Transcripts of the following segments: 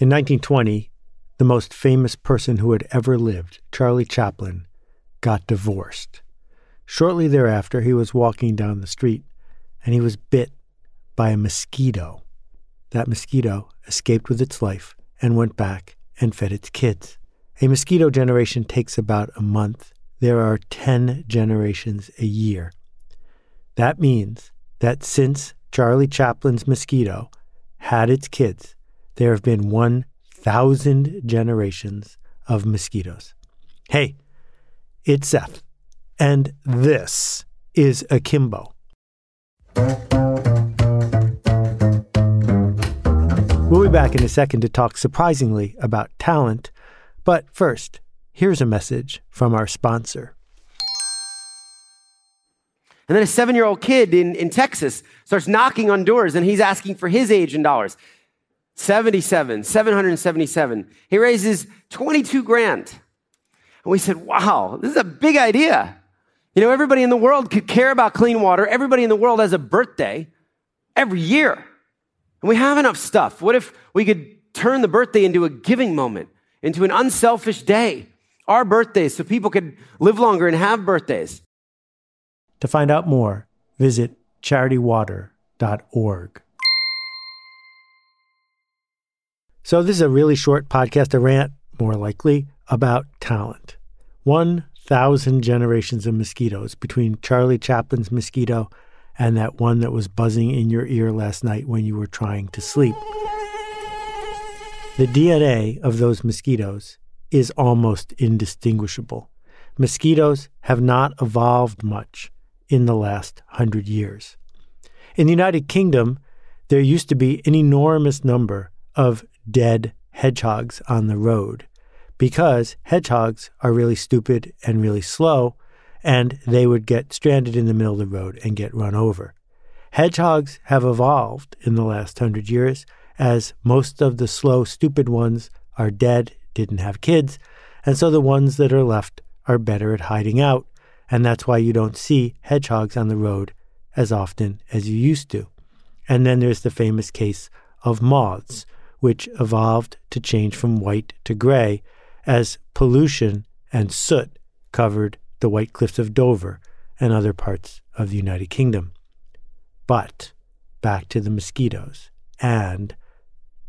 In 1920, the most famous person who had ever lived, Charlie Chaplin, got divorced. Shortly thereafter, he was walking down the street, and he was bit by a mosquito. That mosquito escaped with its life and went back and fed its kids. A mosquito generation takes about a month. There are 10 generations a year. That means that since Charlie Chaplin's mosquito had its kids, there have been 1,000 generations of mosquitoes. Hey, it's Seth, and this is Akimbo. We'll be back in a second to talk surprisingly about talent, but first, here's a message from our sponsor. And then a 7-year-old kid in Texas starts knocking on doors, and he's asking for his age in dollars. 777. He raises $22,000. And we said, wow, this is a big idea. You know, everybody in the world could care about clean water. Everybody in the world has a birthday every year. And we have enough stuff. What if we could turn the birthday into a giving moment, into an unselfish day, our birthdays, so people could live longer and have birthdays? To find out more, visit charitywater.org. So this is a really short podcast, a rant, more likely, about talent. 1,000 generations of mosquitoes between Charlie Chaplin's mosquito and that one that was buzzing in your ear last night when you were trying to sleep. The DNA of those mosquitoes is almost indistinguishable. Mosquitoes have not evolved much in the last 100 years. In the United Kingdom, there used to be an enormous number of dead hedgehogs on the road because hedgehogs are really stupid and really slow, and they would get stranded in the middle of the road and get run over. Hedgehogs have evolved in the last 100 years, as most of the slow, stupid ones are dead, didn't have kids, and so the ones that are left are better at hiding out, and that's why you don't see hedgehogs on the road as often as you used to. And then there's the famous case of moths, which evolved to change from white to gray as pollution and soot covered the White Cliffs of Dover and other parts of the United Kingdom. But back to the mosquitoes, and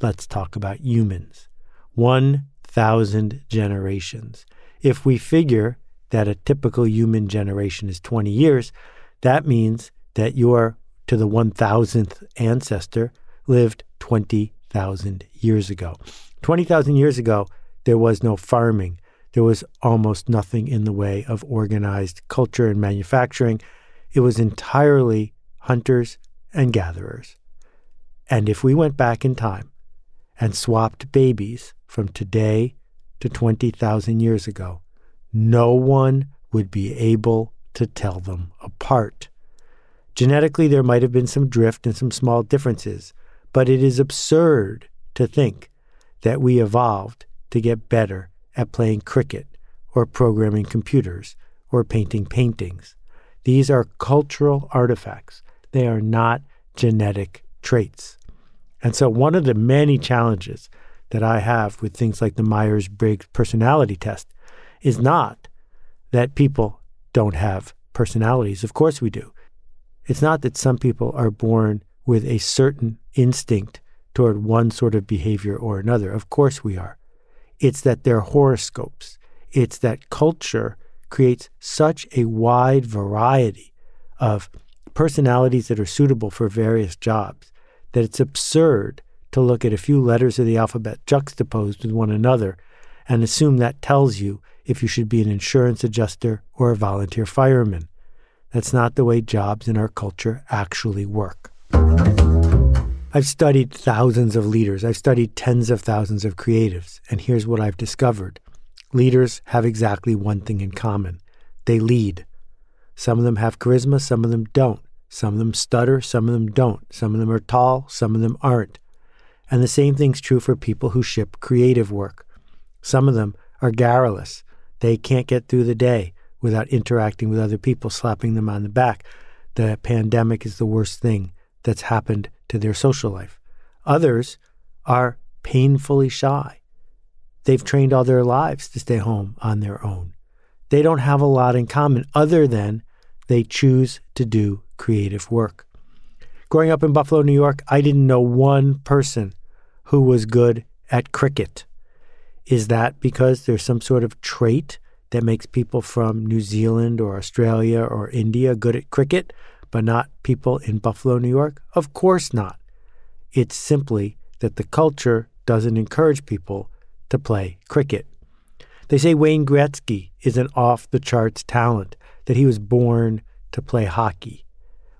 let's talk about humans. 1,000 generations. If we figure that a typical human generation is 20 years, that means that your, to the 1,000th ancestor, lived 20,000 years ago. 20,000 years ago, there was no farming. There was almost nothing in the way of organized culture and manufacturing. It was entirely hunters and gatherers. And if we went back in time and swapped babies from today to 20,000 years ago, no one would be able to tell them apart. Genetically, there might have been some drift and some small differences, but it is absurd to think that we evolved to get better at playing cricket or programming computers or painting paintings. These are cultural artifacts. They are not genetic traits. And so one of the many challenges that I have with things like the Myers-Briggs personality test is not that people don't have personalities. Of course we do. It's not that some people are born with a certain instinct toward one sort of behavior or another. Of course we are. It's that they're horoscopes. It's that culture creates such a wide variety of personalities that are suitable for various jobs that it's absurd to look at a few letters of the alphabet juxtaposed with one another and assume that tells you if you should be an insurance adjuster or a volunteer fireman. That's not the way jobs in our culture actually work. I've studied thousands of leaders. I've studied tens of thousands of creatives. And here's what I've discovered. Leaders have exactly one thing in common. They lead. Some of them have charisma. Some of them don't. Some of them stutter. Some of them don't. Some of them are tall. Some of them aren't. And the same thing's true for people who ship creative work. Some of them are garrulous. They can't get through the day without interacting with other people, slapping them on the back. The pandemic is the worst thing that's happened to their social life. Others are painfully shy. They've trained all their lives to stay home on their own. They don't have a lot in common other than they choose to do creative work. Growing up in Buffalo, New York, I didn't know one person who was good at cricket. Is that because there's some sort of trait that makes people from New Zealand or Australia or India good at cricket, but not people in Buffalo, New York? Of course not. It's simply that the culture doesn't encourage people to play cricket. They say Wayne Gretzky is an off-the-charts talent, that he was born to play hockey.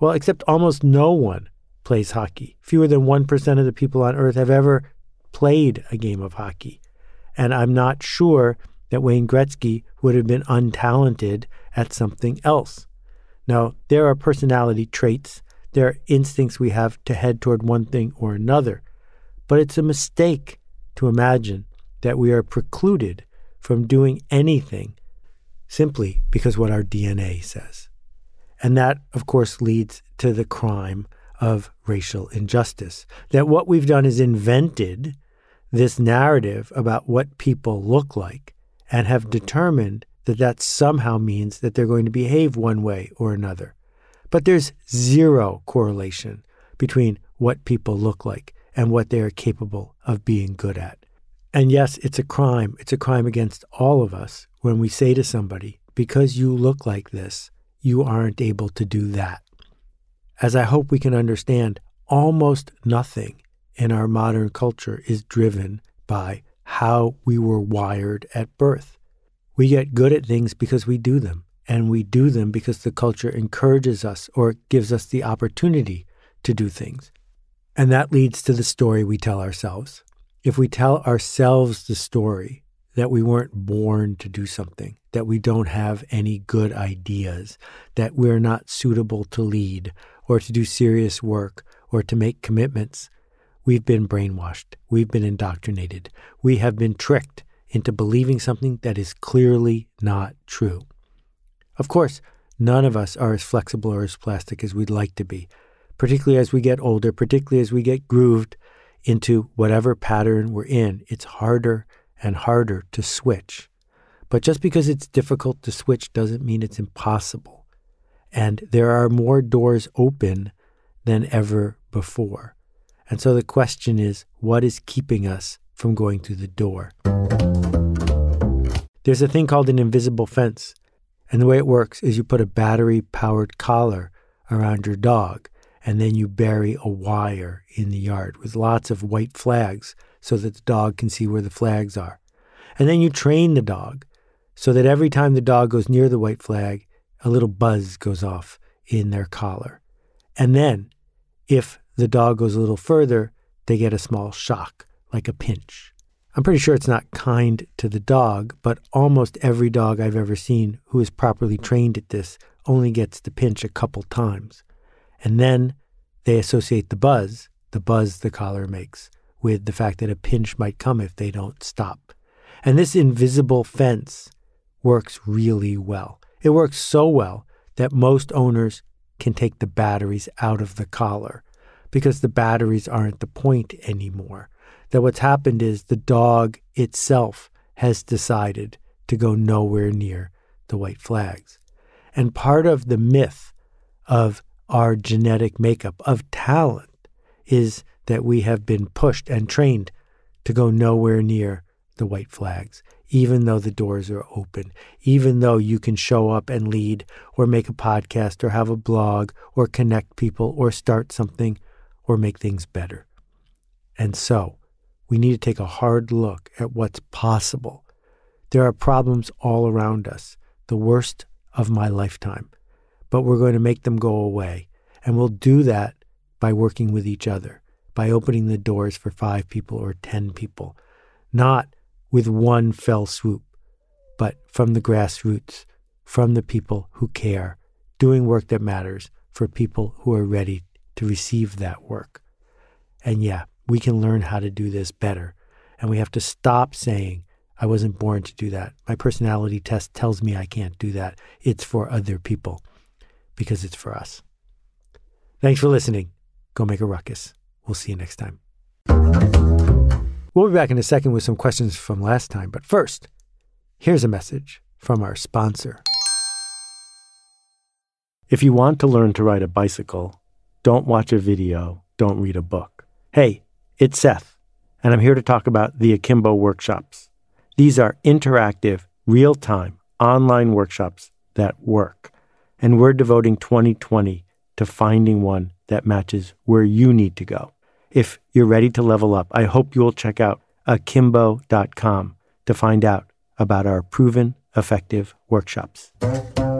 Well, except almost no one plays hockey. Fewer than 1% of the people on Earth have ever played a game of hockey. And I'm not sure that Wayne Gretzky would have been untalented at something else. Now, there are personality traits. There are instincts we have to head toward one thing or another. But it's a mistake to imagine that we are precluded from doing anything simply because what our DNA says. And that, of course, leads to the crime of racial injustice, that what we've done is invented this narrative about what people look like and have determined that that somehow means that they're going to behave one way or another. But there's zero correlation between what people look like and what they are capable of being good at. And yes, it's a crime. It's a crime against all of us when we say to somebody, because you look like this, you aren't able to do that. As I hope we can understand, almost nothing in our modern culture is driven by how we were wired at birth. We get good at things because we do them, and we do them because the culture encourages us or gives us the opportunity to do things. And that leads to the story we tell ourselves. If we tell ourselves the story that we weren't born to do something, that we don't have any good ideas, that we're not suitable to lead or to do serious work or to make commitments, we've been brainwashed. We've been indoctrinated. We have been tricked into believing something that is clearly not true. Of course, none of us are as flexible or as plastic as we'd like to be, particularly as we get older, particularly as we get grooved into whatever pattern we're in. It's harder and harder to switch. But just because it's difficult to switch doesn't mean it's impossible. And there are more doors open than ever before. And so the question is, what is keeping us from going through the door? There's a thing called an invisible fence. And the way it works is you put a battery-powered collar around your dog, and then you bury a wire in the yard with lots of white flags so that the dog can see where the flags are. And then you train the dog so that every time the dog goes near the white flag, a little buzz goes off in their collar. And then, if the dog goes a little further, they get a small shock, like a pinch. I'm pretty sure it's not kind to the dog, but almost every dog I've ever seen who is properly trained at this only gets the pinch a couple times. And then they associate the buzz the collar makes, with the fact that a pinch might come if they don't stop. And this invisible fence works really well. It works so well that most owners can take the batteries out of the collar, because the batteries aren't the point anymore. That what's happened is the dog itself has decided to go nowhere near the white flags. And part of the myth of our genetic makeup, of talent, is that we have been pushed and trained to go nowhere near the white flags, even though the doors are open, even though you can show up and lead or make a podcast or have a blog or connect people or start something or make things better. And so we need to take a hard look at what's possible. There are problems all around us, the worst of my lifetime, but we're going to make them go away. And we'll do that by working with each other, by opening the doors for 5 people or 10 people, not with one fell swoop, but from the grassroots, from the people who care, doing work that matters for people who are ready to receive that work. And yeah, we can learn how to do this better. And we have to stop saying, I wasn't born to do that. My personality test tells me I can't do that. It's for other people. Because it's for us. Thanks for listening. Go make a ruckus. We'll see you next time. We'll be back in a second with some questions from last time, but first, here's a message from our sponsor. If you want to learn to ride a bicycle, don't watch a video, don't read a book. Hey, it's Seth, and I'm here to talk about the Akimbo workshops. These are interactive, real-time, online workshops that work, and we're devoting 2020 to finding one that matches where you need to go. If you're ready to level up, I hope you'll check out akimbo.com to find out about our proven, effective workshops.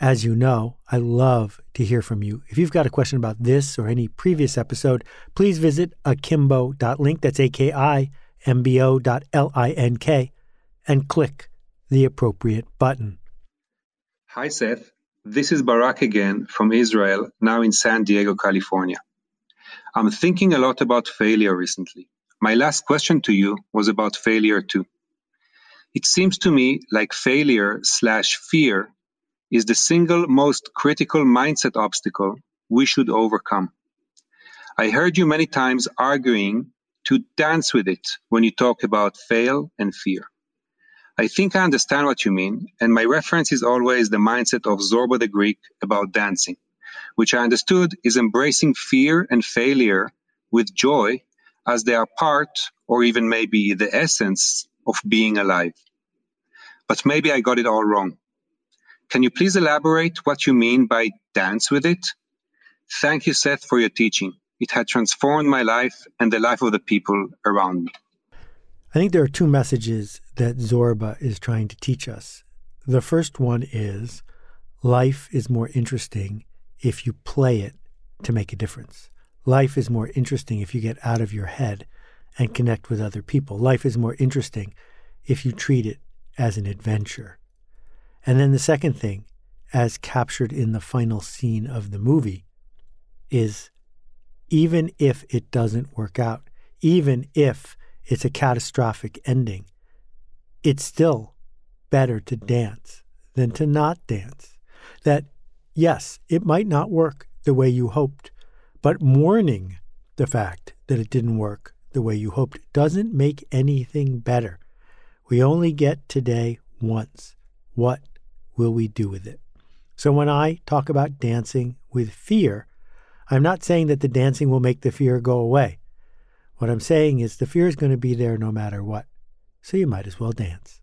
As you know, I love to hear from you. If you've got a question about this or any previous episode, please visit akimbo.link, that's akimbo.link, and click the appropriate button. Hi, Seth. This is Barak again from Israel, now in San Diego, California. I'm thinking a lot about failure recently. My last question to you was about failure too. It seems to me like failure/fear is the single most critical mindset obstacle we should overcome. I heard you many times arguing to dance with it when you talk about fail and fear. I think I understand what you mean, and my reference is always the mindset of Zorba the Greek about dancing, which I understood is embracing fear and failure with joy as they are part, or even maybe the essence, of being alive. But maybe I got it all wrong. Can you please elaborate what you mean by dance with it? Thank you, Seth, for your teaching. It had transformed my life and the life of the people around me. I think there are two messages that Zorba is trying to teach us. The first one is life is more interesting if you play it to make a difference. Life is more interesting if you get out of your head and connect with other people. Life is more interesting if you treat it as an adventure. And then the second thing, as captured in the final scene of the movie, is even if it doesn't work out, even if it's a catastrophic ending, it's still better to dance than to not dance. That, yes, it might not work the way you hoped, but mourning the fact that it didn't work the way you hoped doesn't make anything better. We only get today once. What will we do with it? So when I talk about dancing with fear, I'm not saying that the dancing will make the fear go away. What I'm saying is the fear is going to be there no matter what. So you might as well dance.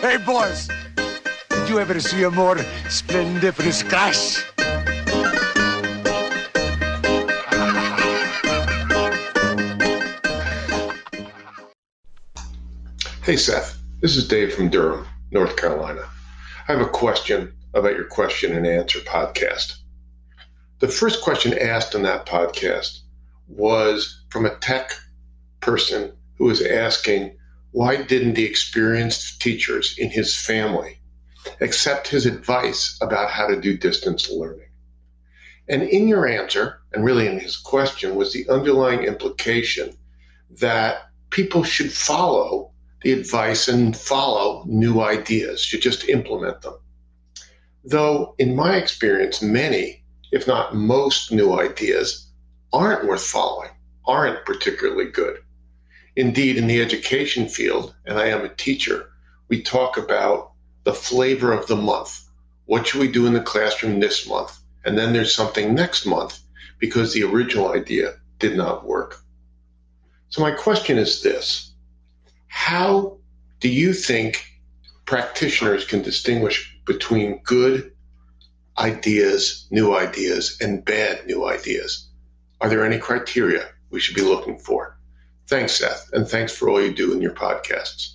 Hey, boys, did you ever see a more splendiferous crash? Hey, Seth, this is Dave from Durham, North Carolina. I have a question about your question and answer podcast. The first question asked on that podcast was from a tech person who was asking, why didn't the experienced teachers in his family accept his advice about how to do distance learning? And in your answer, and really in his question, was the underlying implication that people should follow the advice and follow new ideas. You just implement them. Though, in my experience, many, if not most, new ideas aren't worth following, aren't particularly good. Indeed, in the education field, and I am a teacher, we talk about the flavor of the month. What should we do in the classroom this month? And then there's something next month because the original idea did not work. So my question is this. How do you think practitioners can distinguish between good ideas, and bad new ideas? Are there any criteria we should be looking for? Thanks, Seth, and thanks for all you do in your podcasts.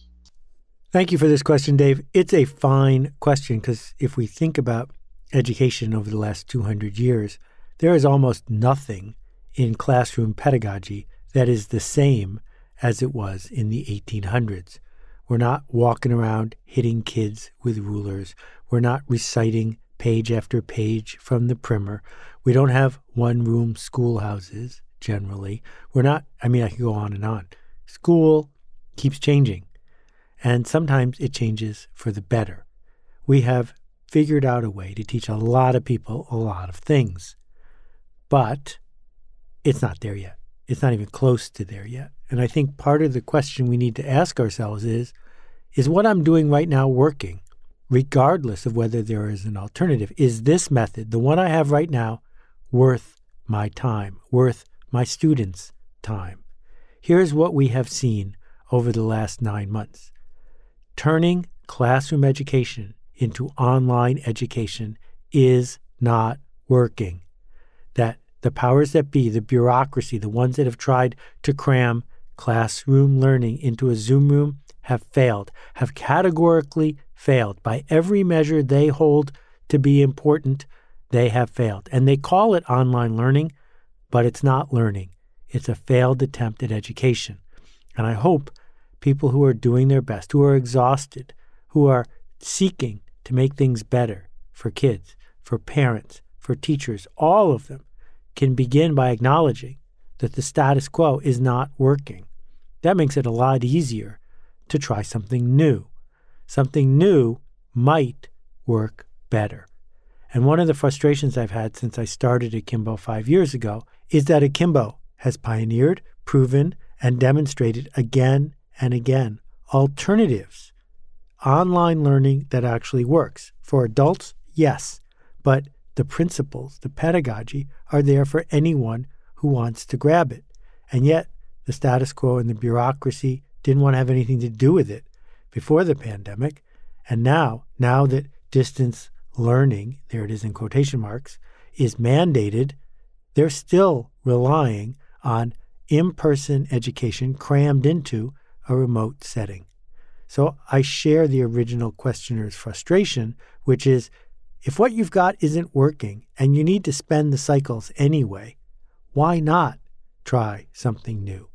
Thank you for this question, Dave. It's a fine question because if we think about education over the last 200 years, there is almost nothing in classroom pedagogy that is the same as it was in the 1800s. We're not walking around hitting kids with rulers. We're not reciting page after page from the primer. We don't have one-room schoolhouses, generally. I could go on and on. School keeps changing, and sometimes it changes for the better. We have figured out a way to teach a lot of people a lot of things, but it's not there yet. It's not even close to there yet. And I think part of the question we need to ask ourselves is what I'm doing right now working, regardless of whether there is an alternative? Is this method, the one I have right now, worth my time, worth my students' time? Here's what we have seen over the last 9 months. Turning classroom education into online education is not working. That the powers that be, the bureaucracy, the ones that have tried to cram classroom learning into a Zoom room have failed, have categorically failed. By every measure they hold to be important, they have failed. And they call it online learning, but it's not learning. It's a failed attempt at education. And I hope people who are doing their best, who are exhausted, who are seeking to make things better for kids, for parents, for teachers, all of them, can begin by acknowledging that the status quo is not working. That makes it a lot easier to try something new. Something new might work better. And one of the frustrations I've had since I started Akimbo 5 years ago is that Akimbo has pioneered, proven, and demonstrated again and again alternatives, online learning that actually works. For adults, yes, but the principles, the pedagogy, are there for anyone who wants to grab it. And yet, the status quo and the bureaucracy didn't want to have anything to do with it before the pandemic. And now that distance learning, there it is in quotation marks, is mandated, they're still relying on in-person education crammed into a remote setting. So I share the original questioner's frustration, which is, if what you've got isn't working and you need to spend the cycles anyway, why not try something new?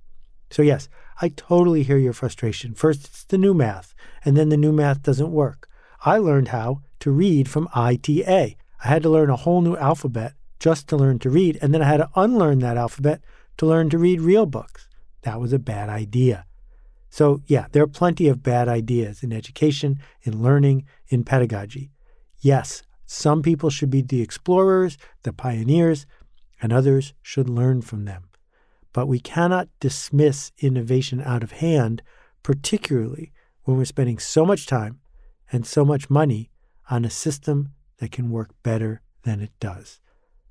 So yes, I totally hear your frustration. First, it's the new math, and then the new math doesn't work. I learned how to read from ITA. I had to learn a whole new alphabet just to learn to read, and then I had to unlearn that alphabet to learn to read real books. That was a bad idea. So yeah, there are plenty of bad ideas in education, in learning, in pedagogy. Yes, some people should be the explorers, the pioneers, and others should learn from them. But we cannot dismiss innovation out of hand, particularly when we're spending so much time and so much money on a system that can work better than it does.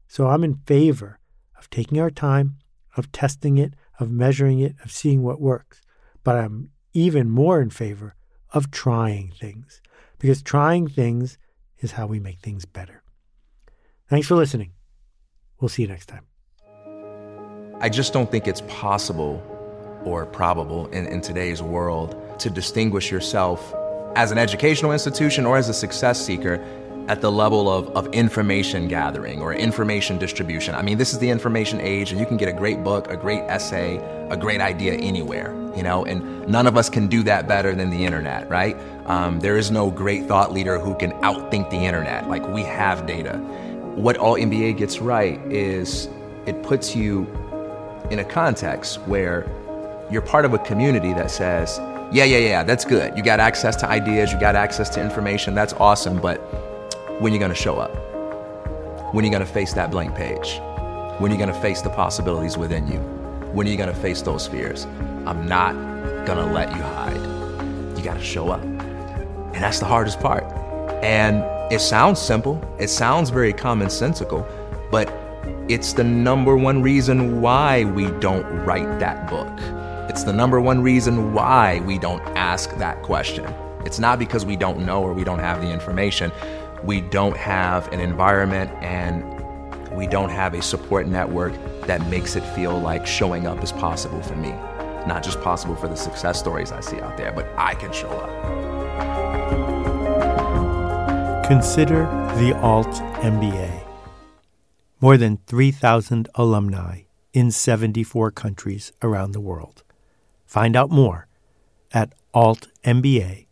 So I'm in favor of taking our time, of testing it, of measuring it, of seeing what works. But I'm even more in favor of trying things, because trying things is how we make things better. Thanks for listening. We'll see you next time. I just don't think it's possible or probable in today's world to distinguish yourself as an educational institution or as a success seeker at the level of information gathering or information distribution. I mean, this is the information age, and you can get a great book, a great essay, a great idea anywhere, and none of us can do that better than the internet, right? There is no great thought leader who can outthink the internet. Like, we have data. What Alt MBA gets right is it puts you in a context where you're part of a community that says, yeah, that's good. You got access to ideas, you got access to information, that's awesome, but when you're gonna show up? When you're gonna face that blank page? When you're gonna face the possibilities within you? When are you gonna face those fears? I'm not gonna let you hide. You gotta show up. And that's the hardest part. And it sounds simple, it sounds very commonsensical, but it's the number one reason why we don't write that book. It's the number one reason why we don't ask that question. It's not because we don't know or we don't have the information. We don't have an environment and we don't have a support network that makes it feel like showing up is possible for me. Not just possible for the success stories I see out there, but I can show up. Consider the Alt MBA. More than 3,000 alumni in 74 countries around the world. Find out more at altmba.com.